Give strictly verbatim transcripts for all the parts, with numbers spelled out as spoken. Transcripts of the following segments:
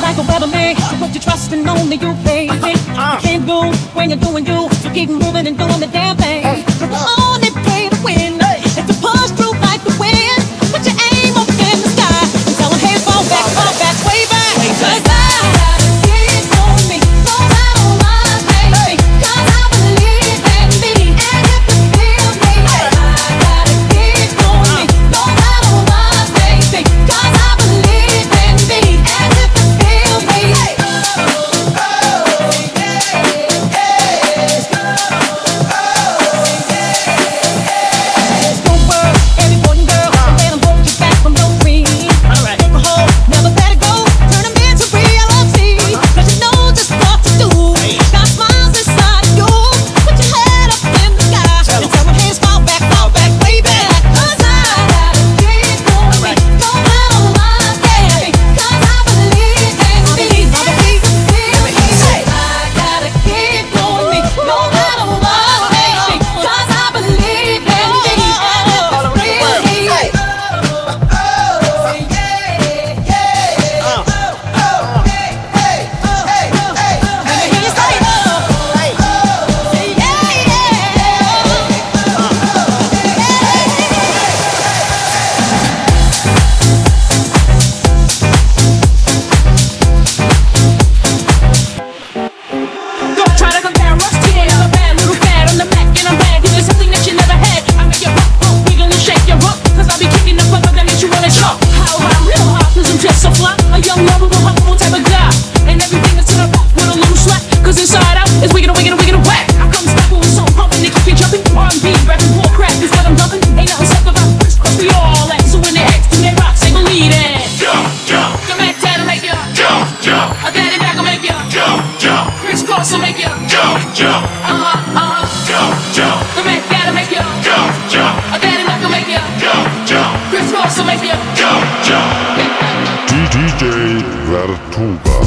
Michael Beverly, put your trust in only you, baby. uh. Can't do when you're doing you. So keep moving and doing the damn thing. Uh. But the only way to win hey. Is to push through like the wind. Put your aim up in the sky and tell them, hey, fall back, fall back, way back. Way back. D J Ratatouga.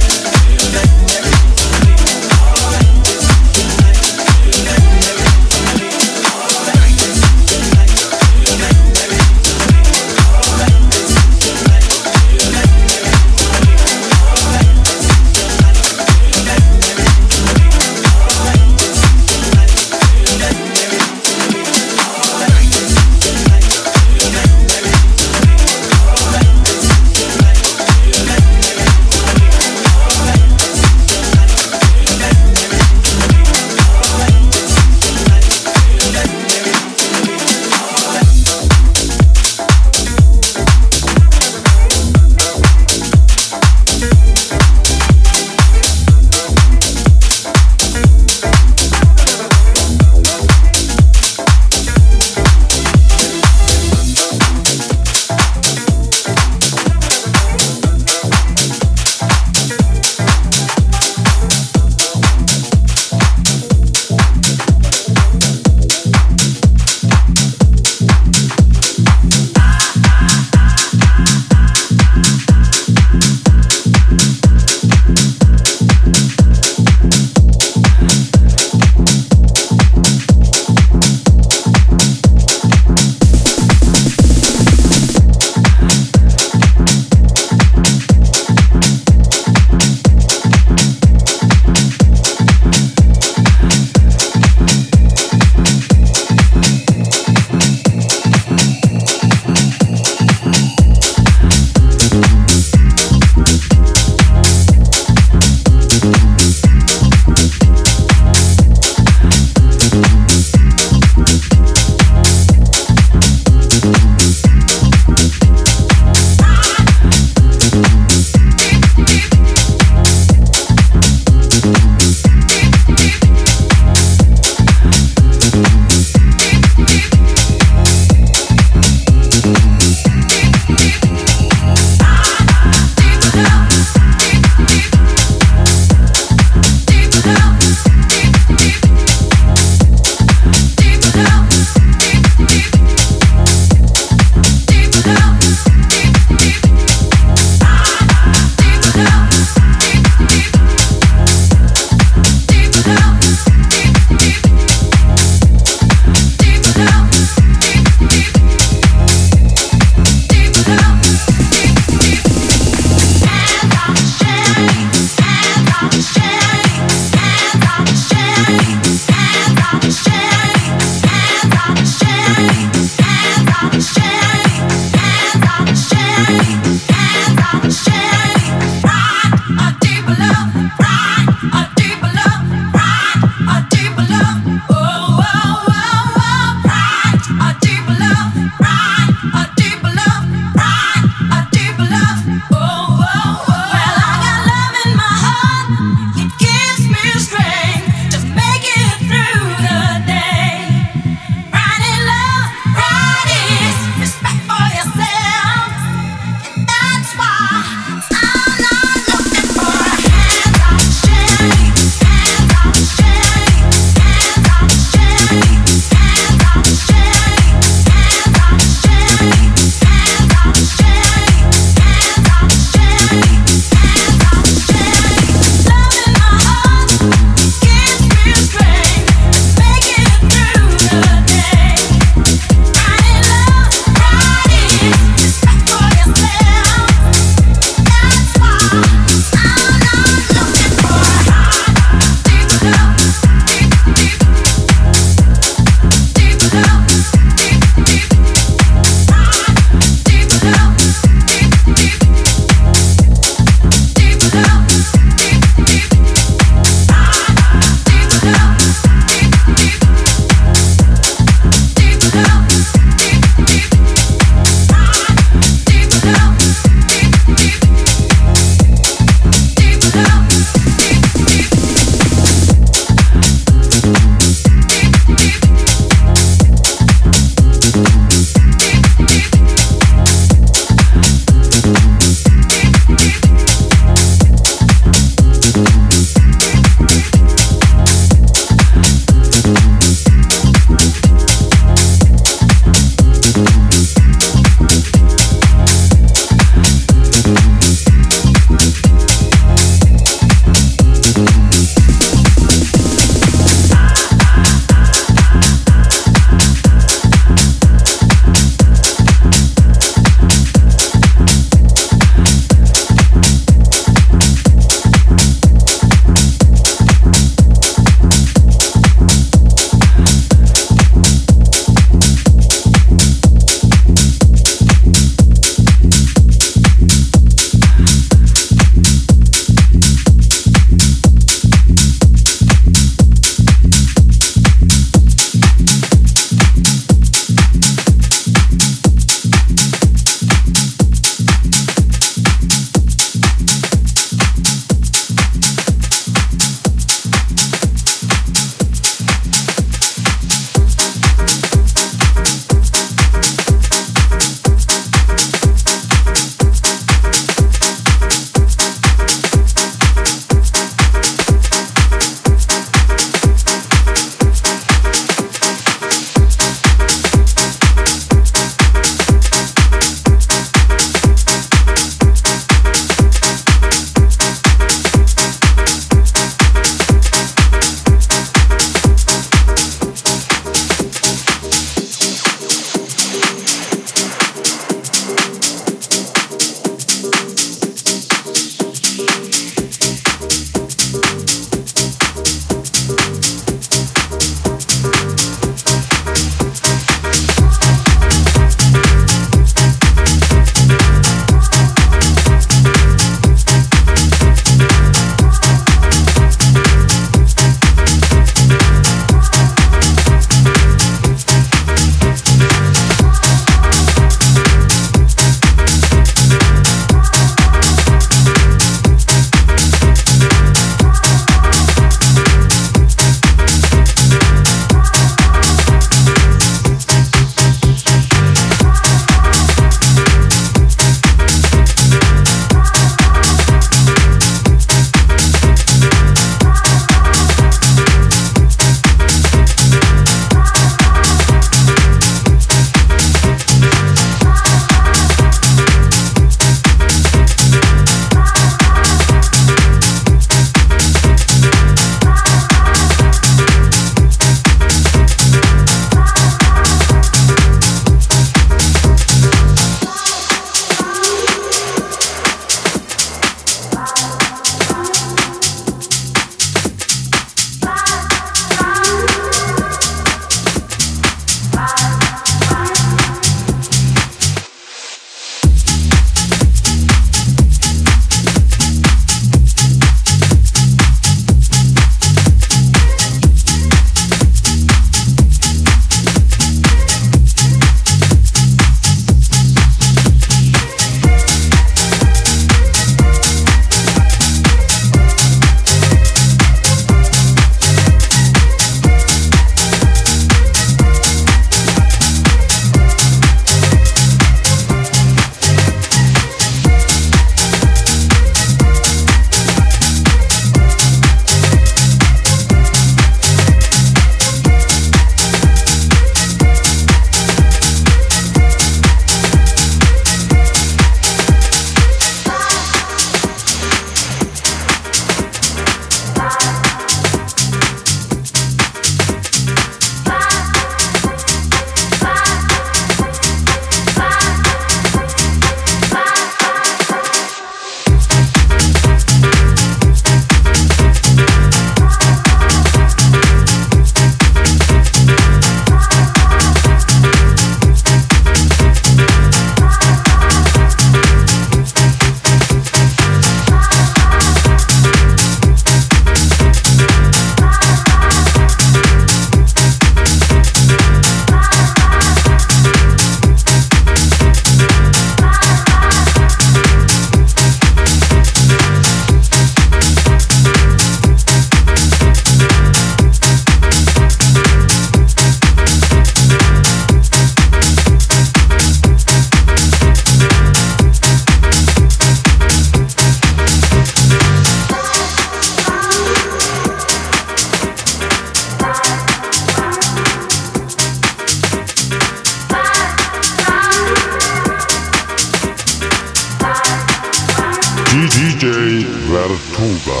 Ratatouga.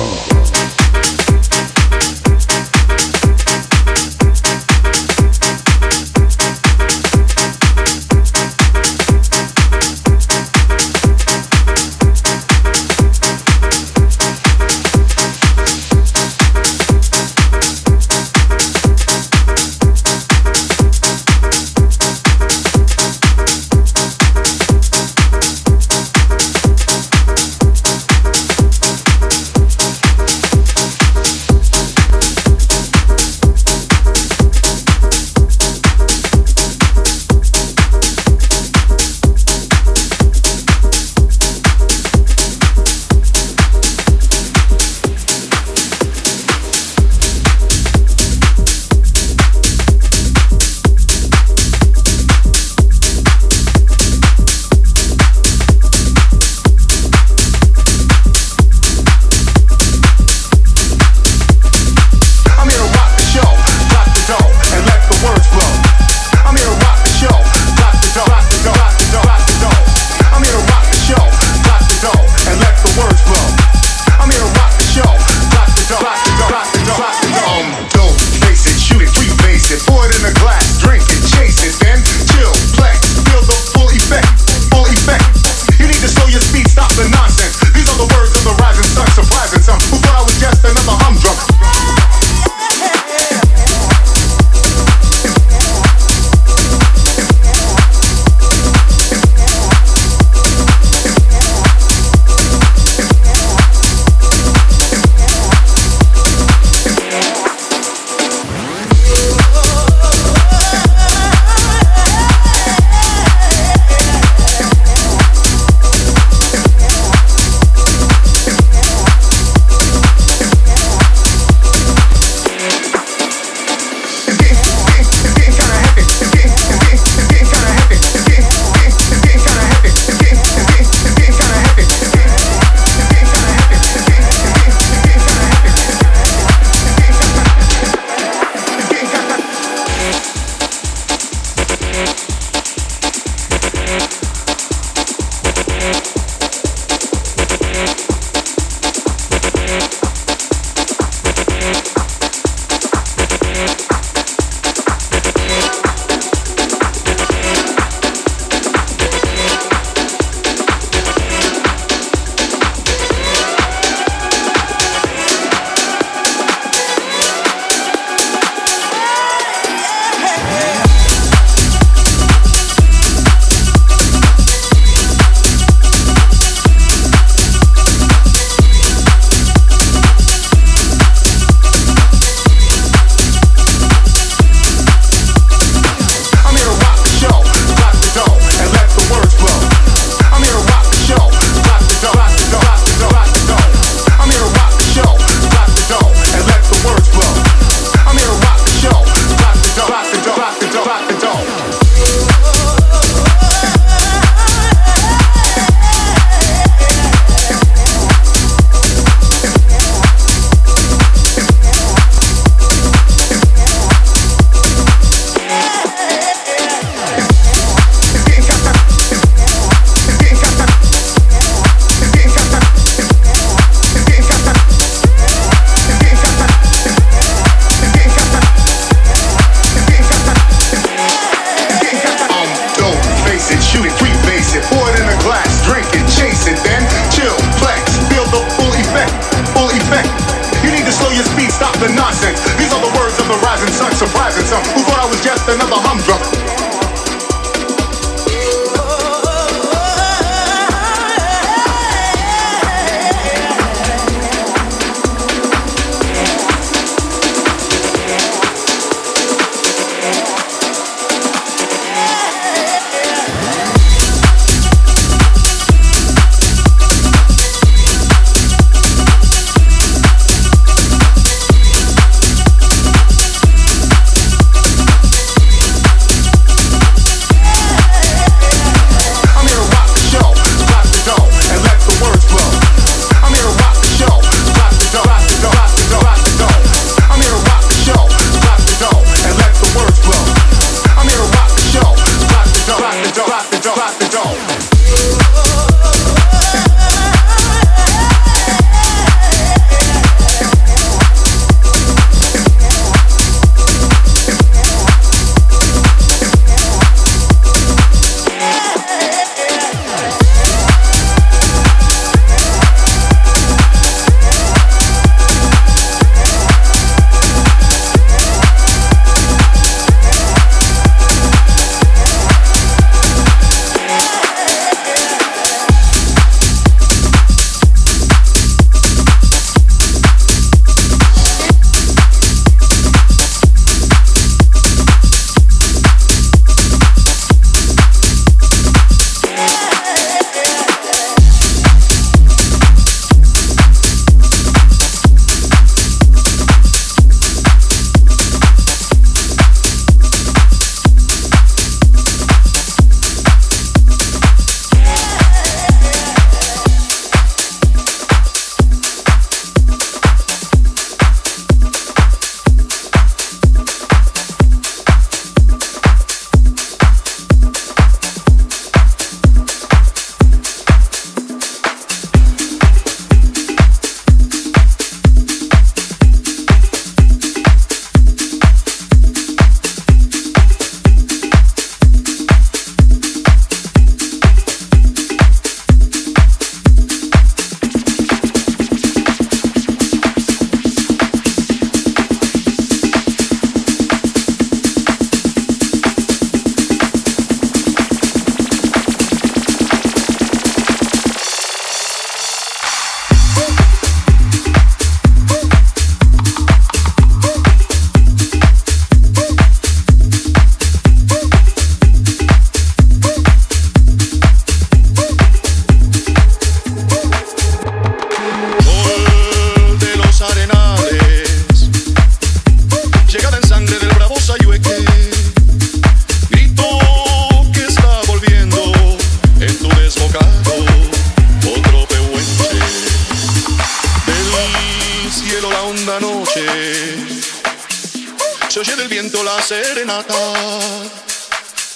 se oye del viento la serenata.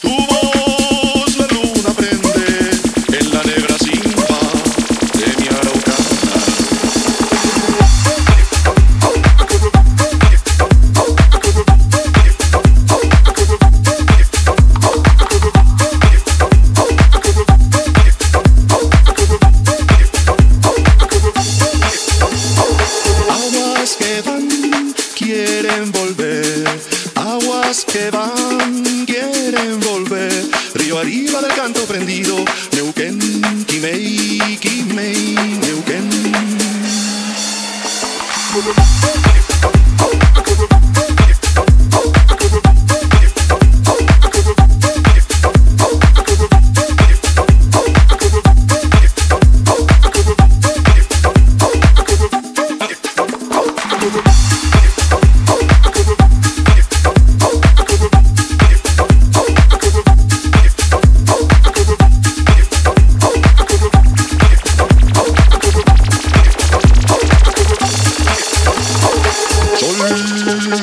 Tu voz la luna prende en la negra simba de mi araucana. Aguas que van, quieren volver, aguas que van, quieren volver, río arriba del canto prendido, Neuquén, Quimeí, Quimeí, Neuquén.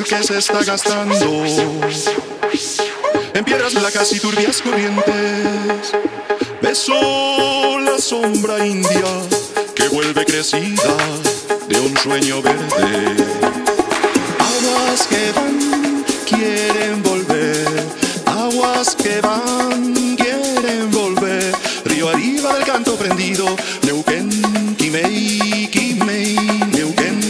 Que se está gastando en piedras blancas y turbias corrientes. Besó la sombra india que vuelve crecida de un sueño verde. Aguas que van, quieren volver, aguas que van, quieren volver, río arriba del canto prendido, Neuquén, Quimeí, Quimeí, Neuquén.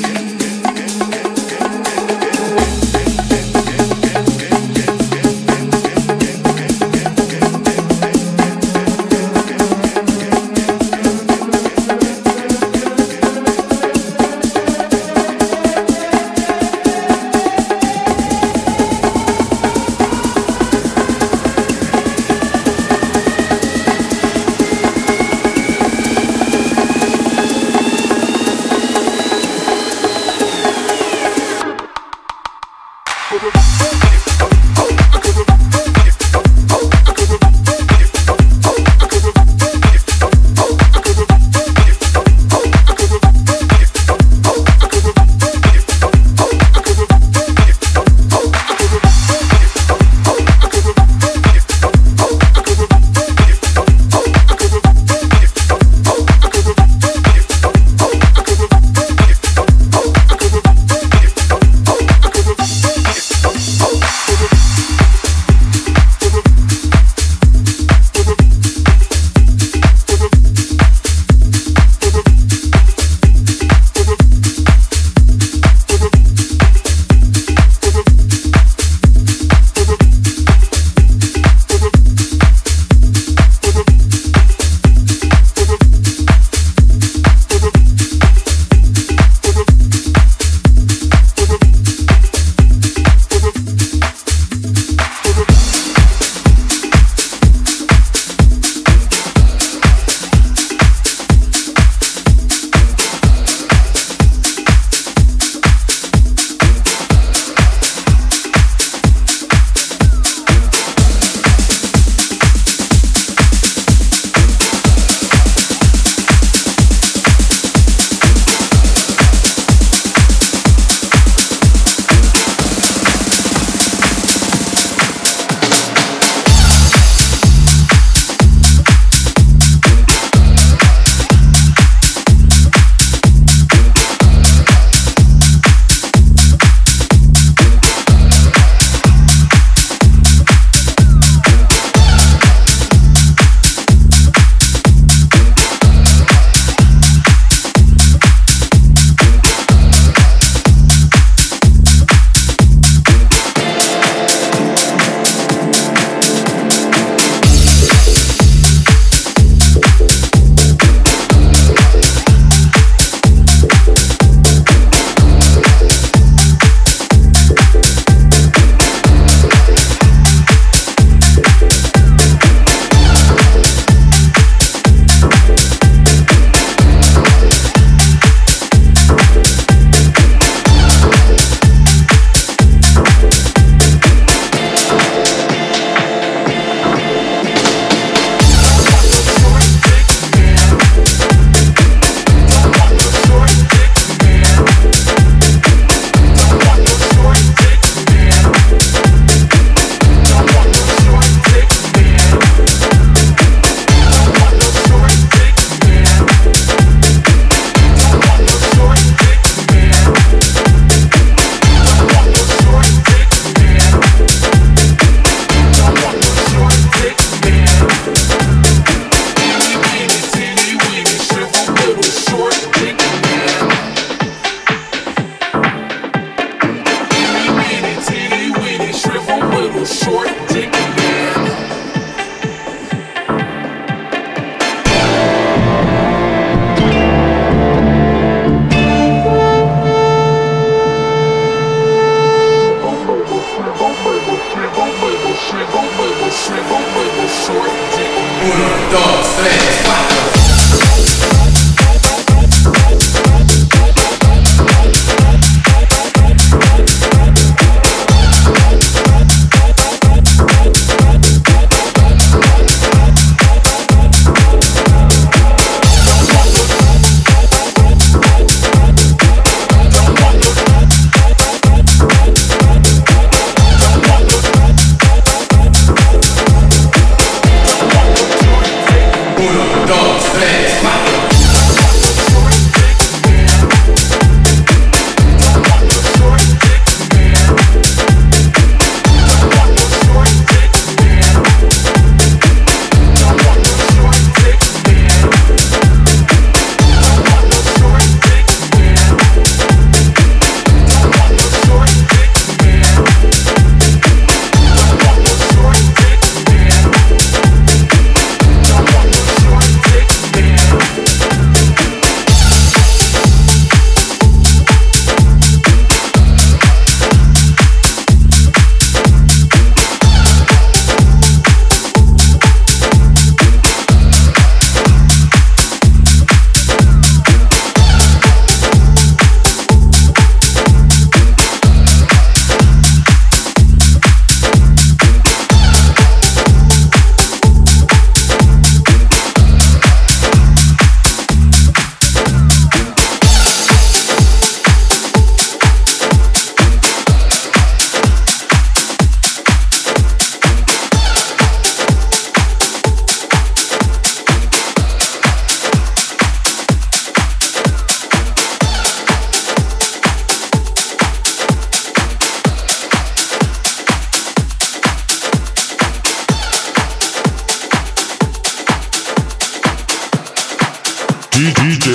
D J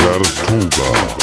Ratatouga.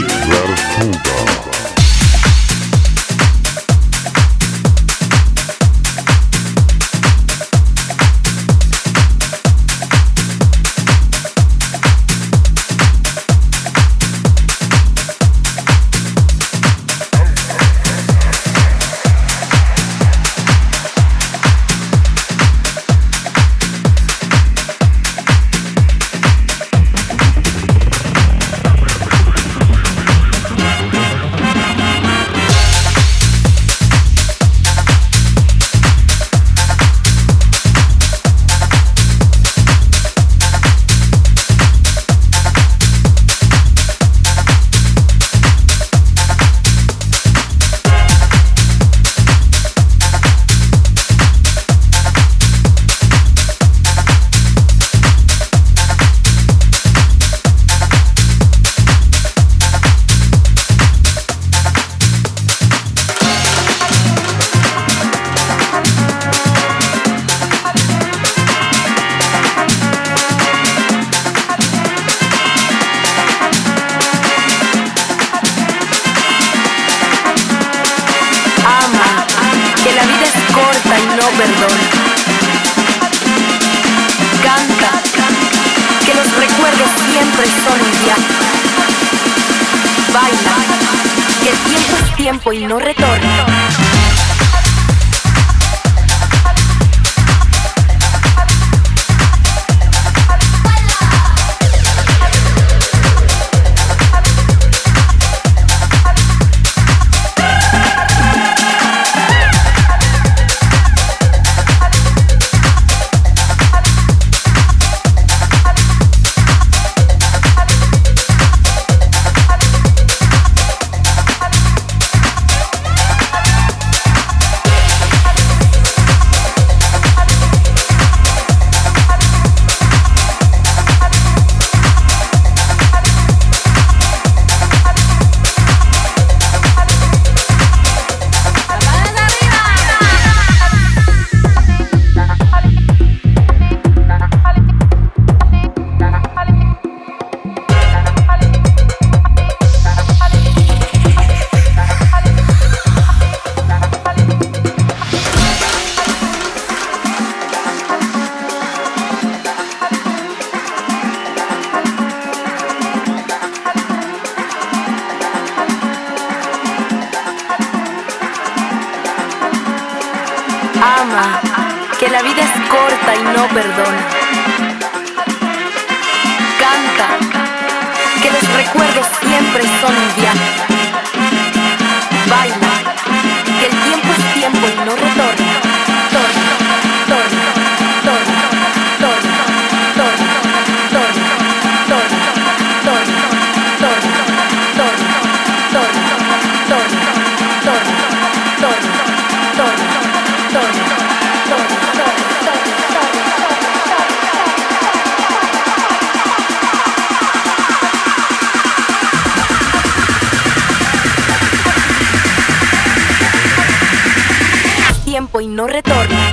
D J Ratatouga. Y no retorna.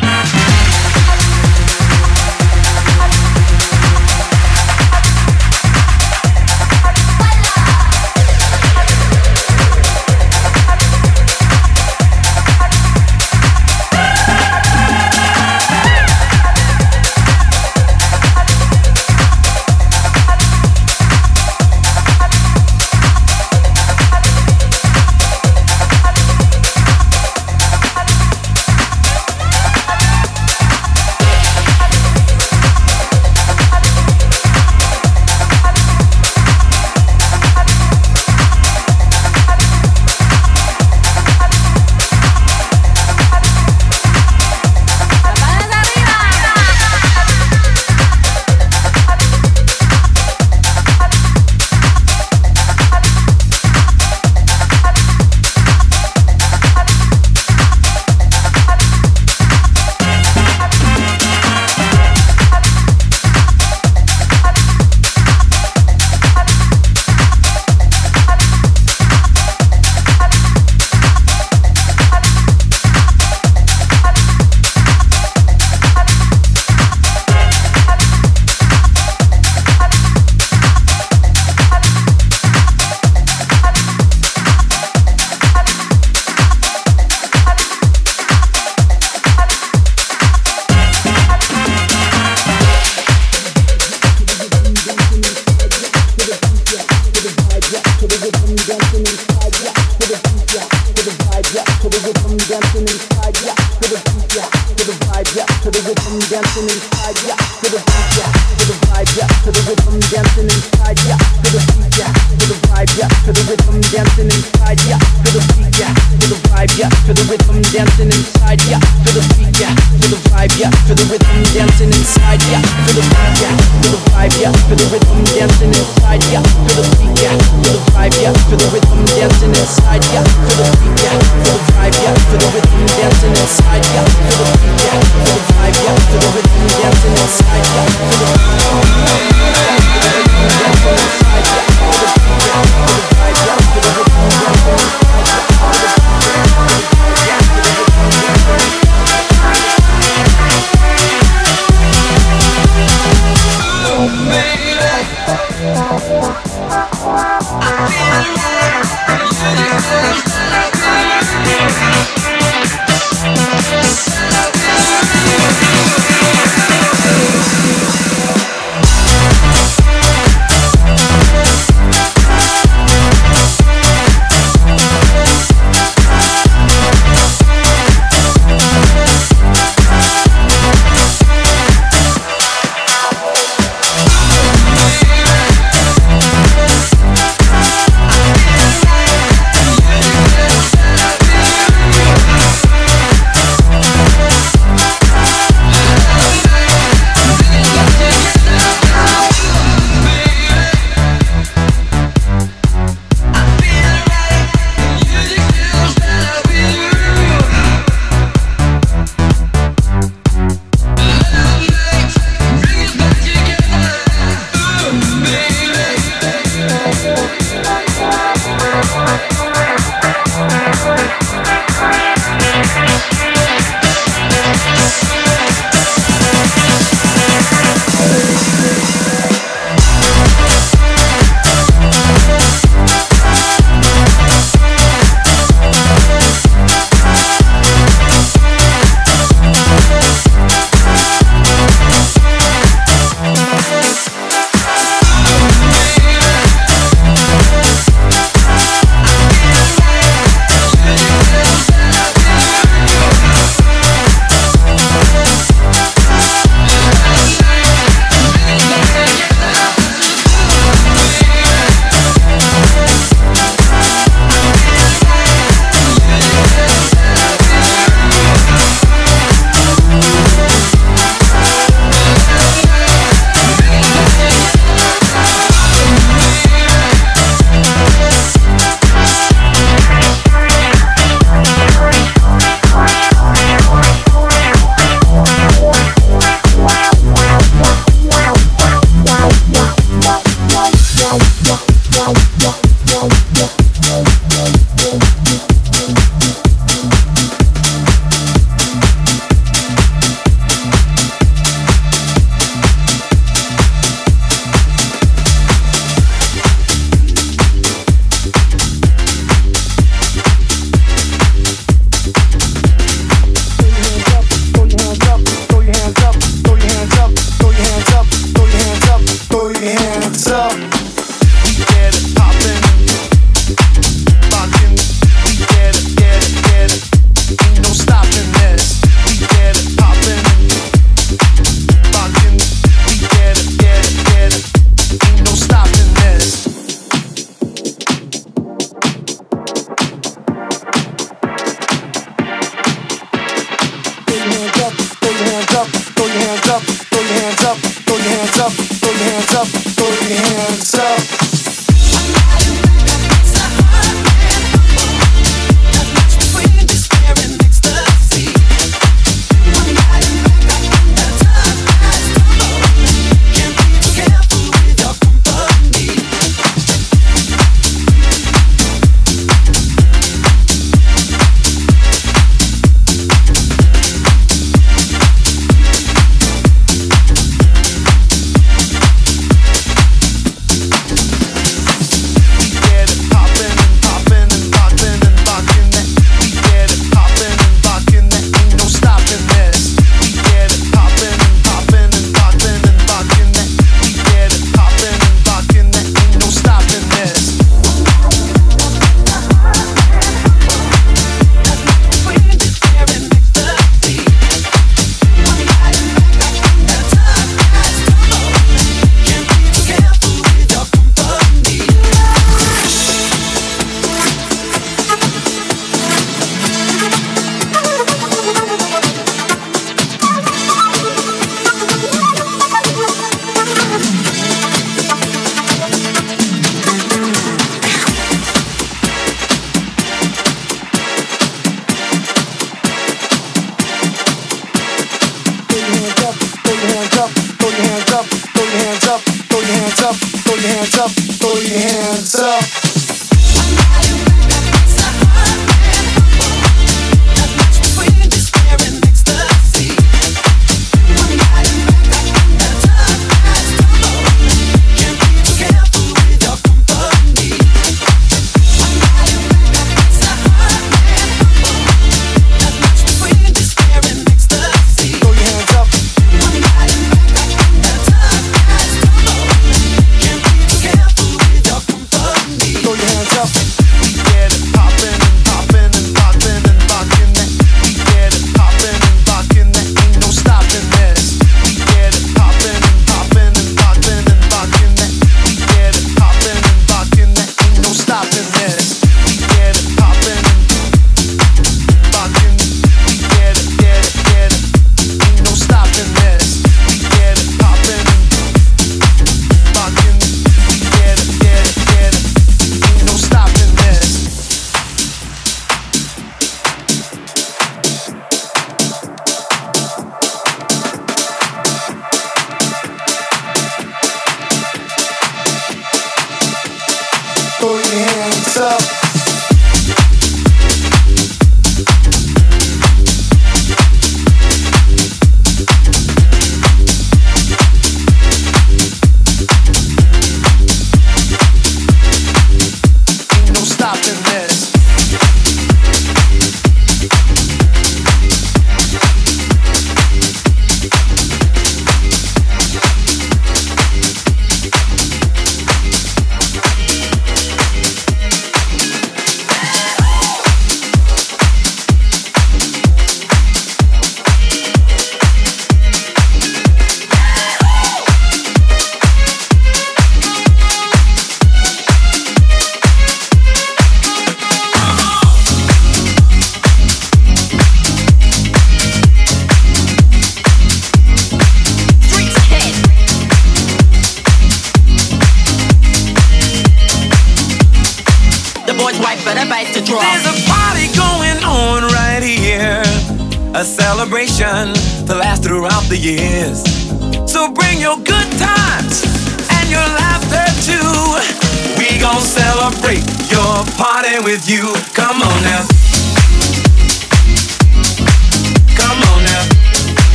to the rhythm dancing inside ya, to the beat ya, to the vibe ya, to the rhythm dancing inside ya, to the beat ya, to the vibe ya, to the rhythm dancing inside ya, to the beat ya, to the vibe ya, to the rhythm dancing inside ya, to the beat ya, to the vibe ya, to the rhythm dancing inside ya, to the beat ya, to the vibe ya, to the rhythm dancing inside ya, to the beat ya, to the vibe ya, to the rhythm dancing inside ya, to the hands up.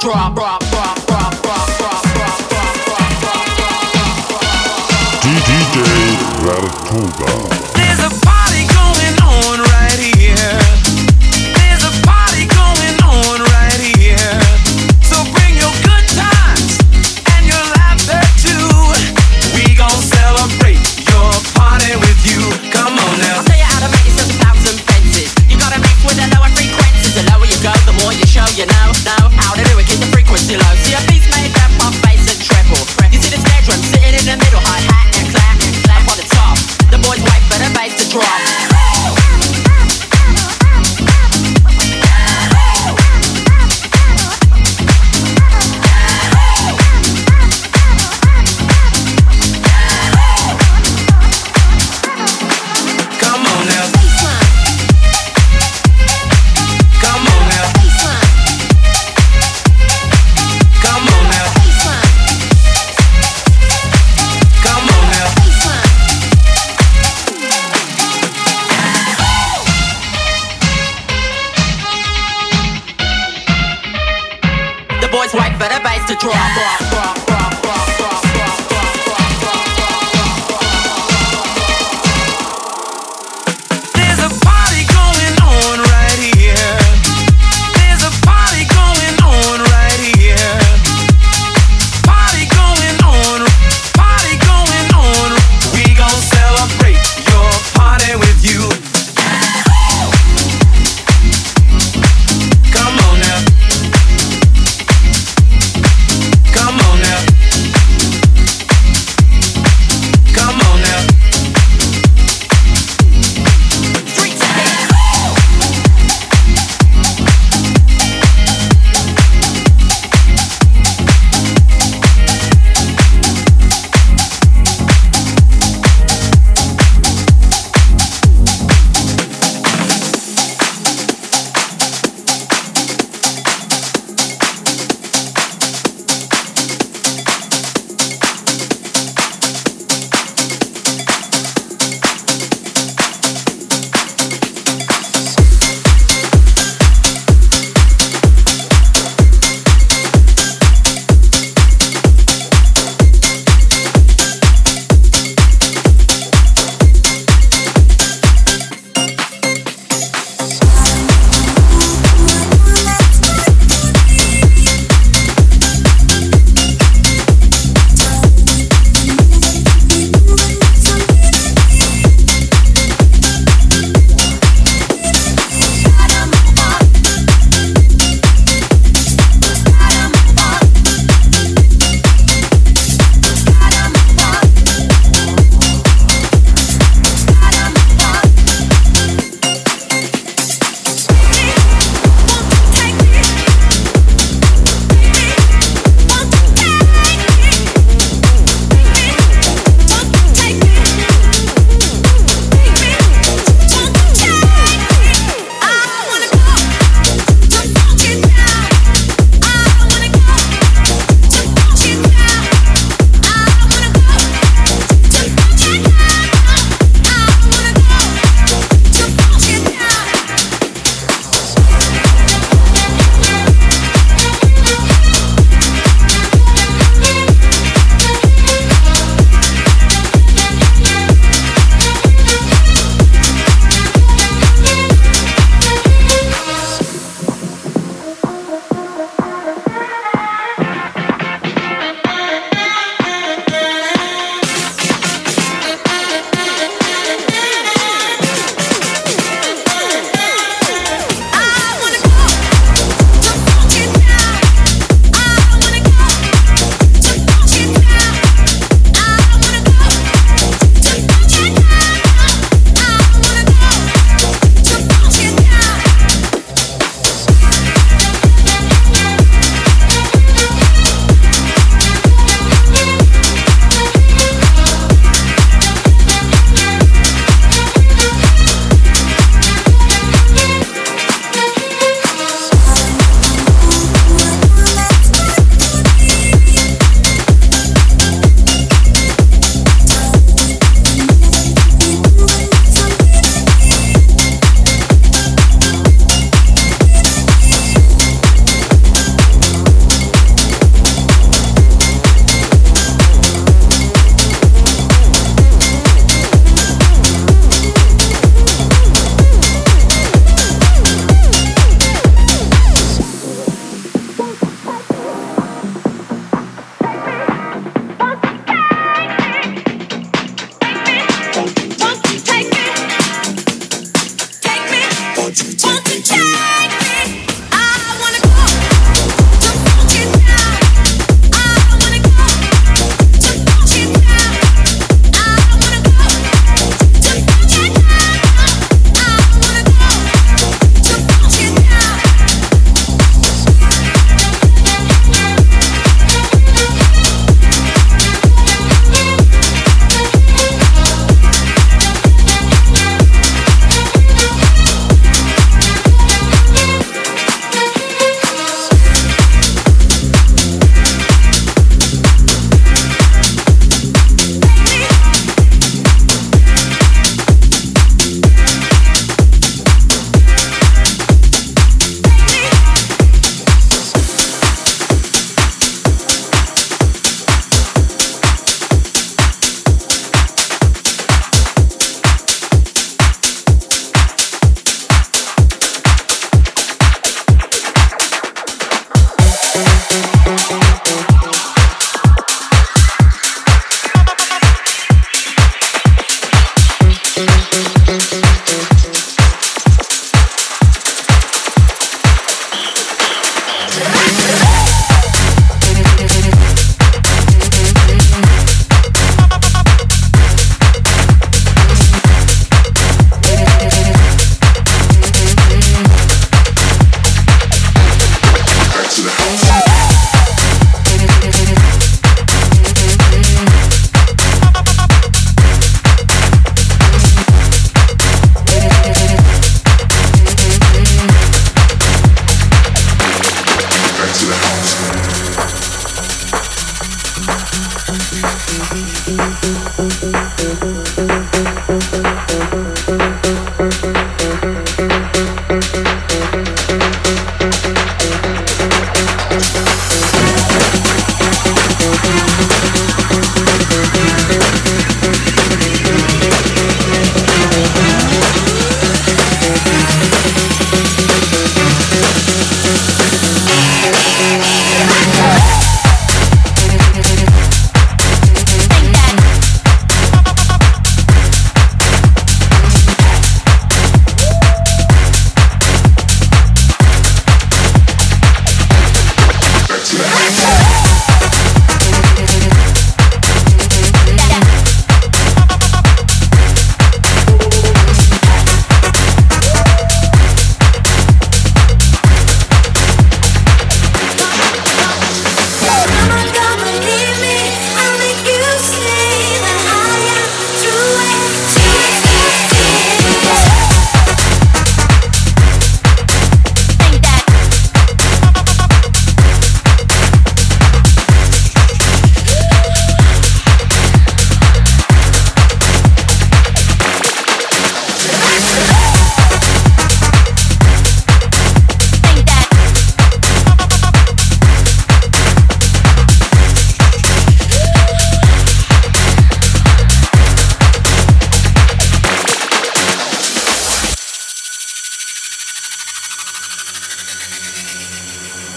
Drop.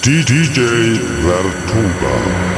D J Ratatouga.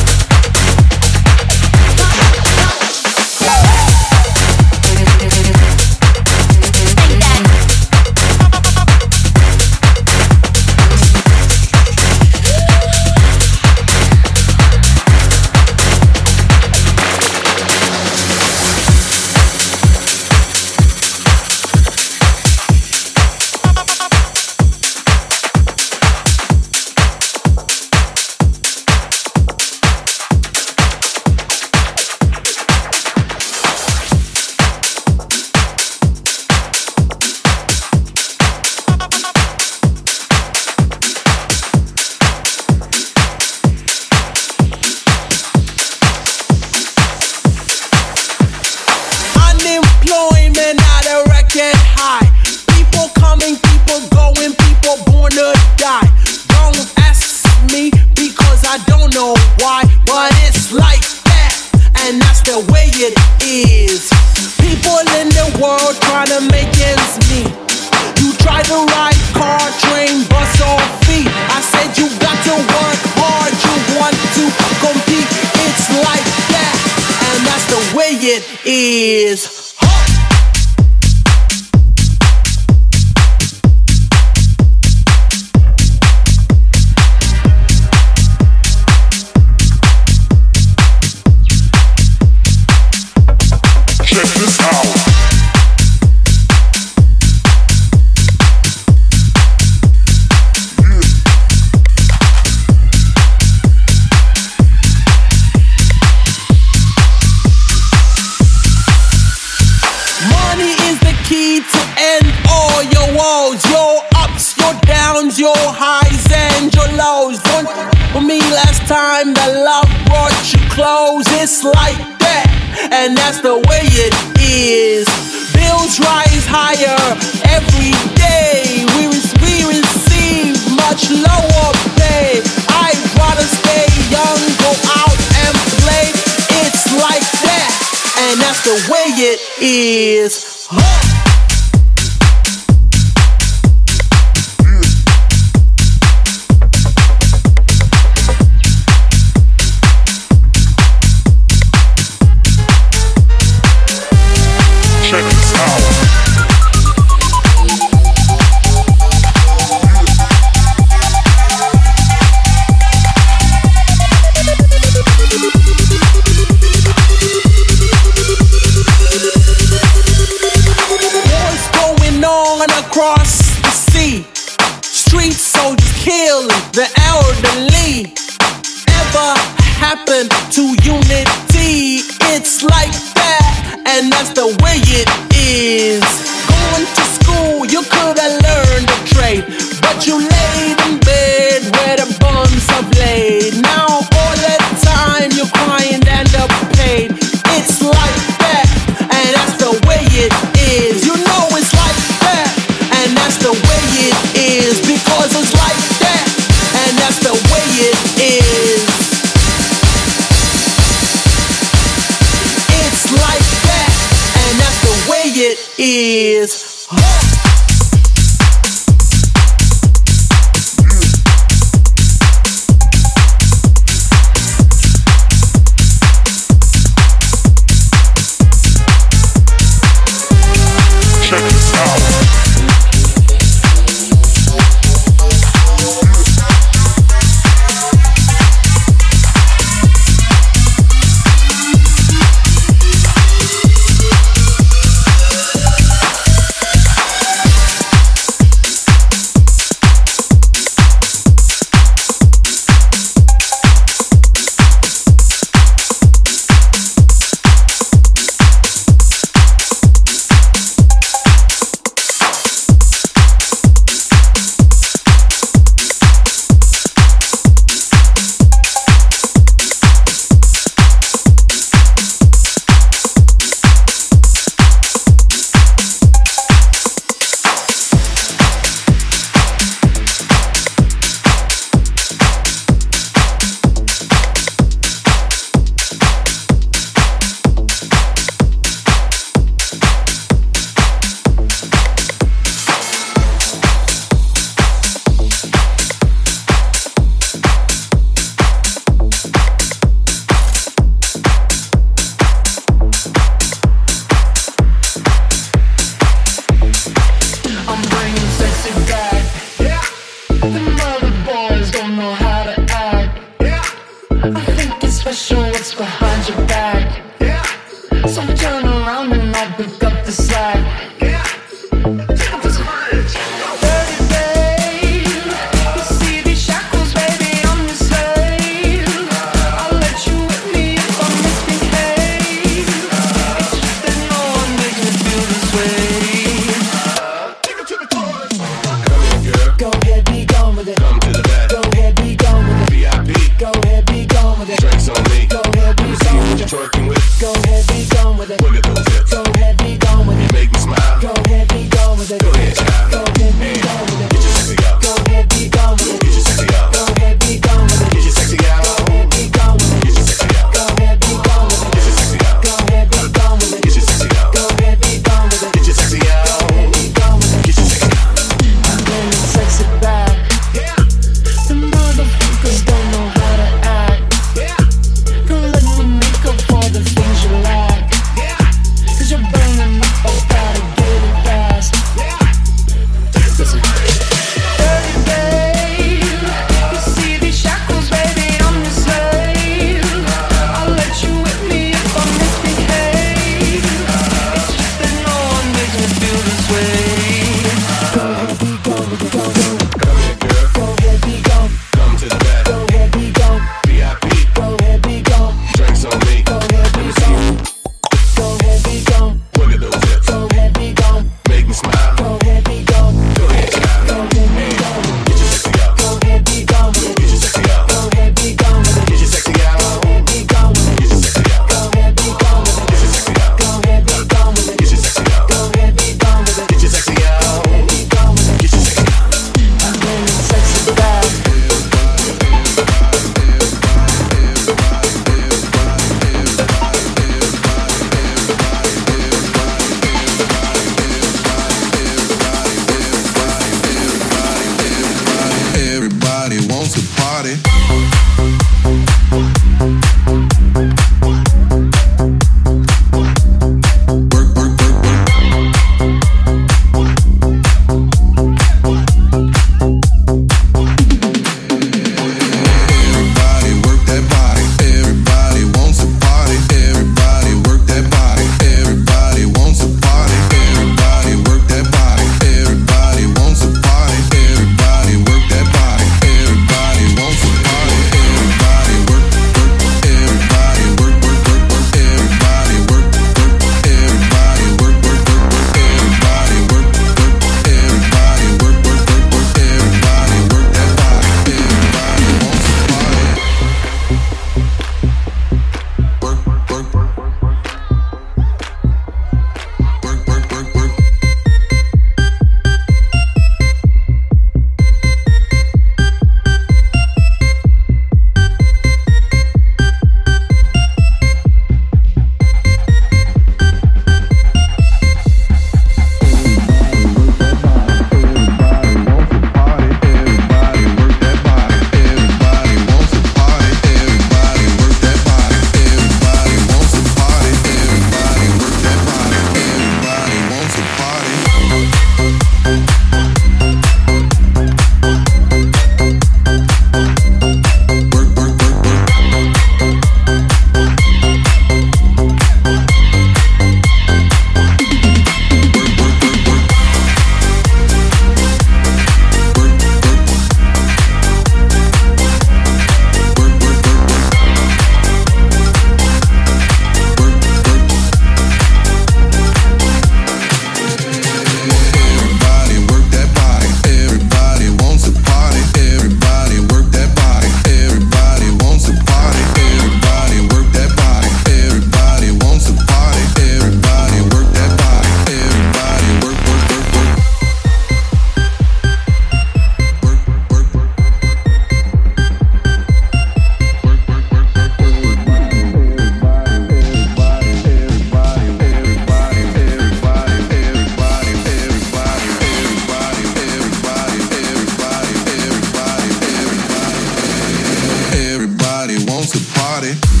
Everybody wants to party.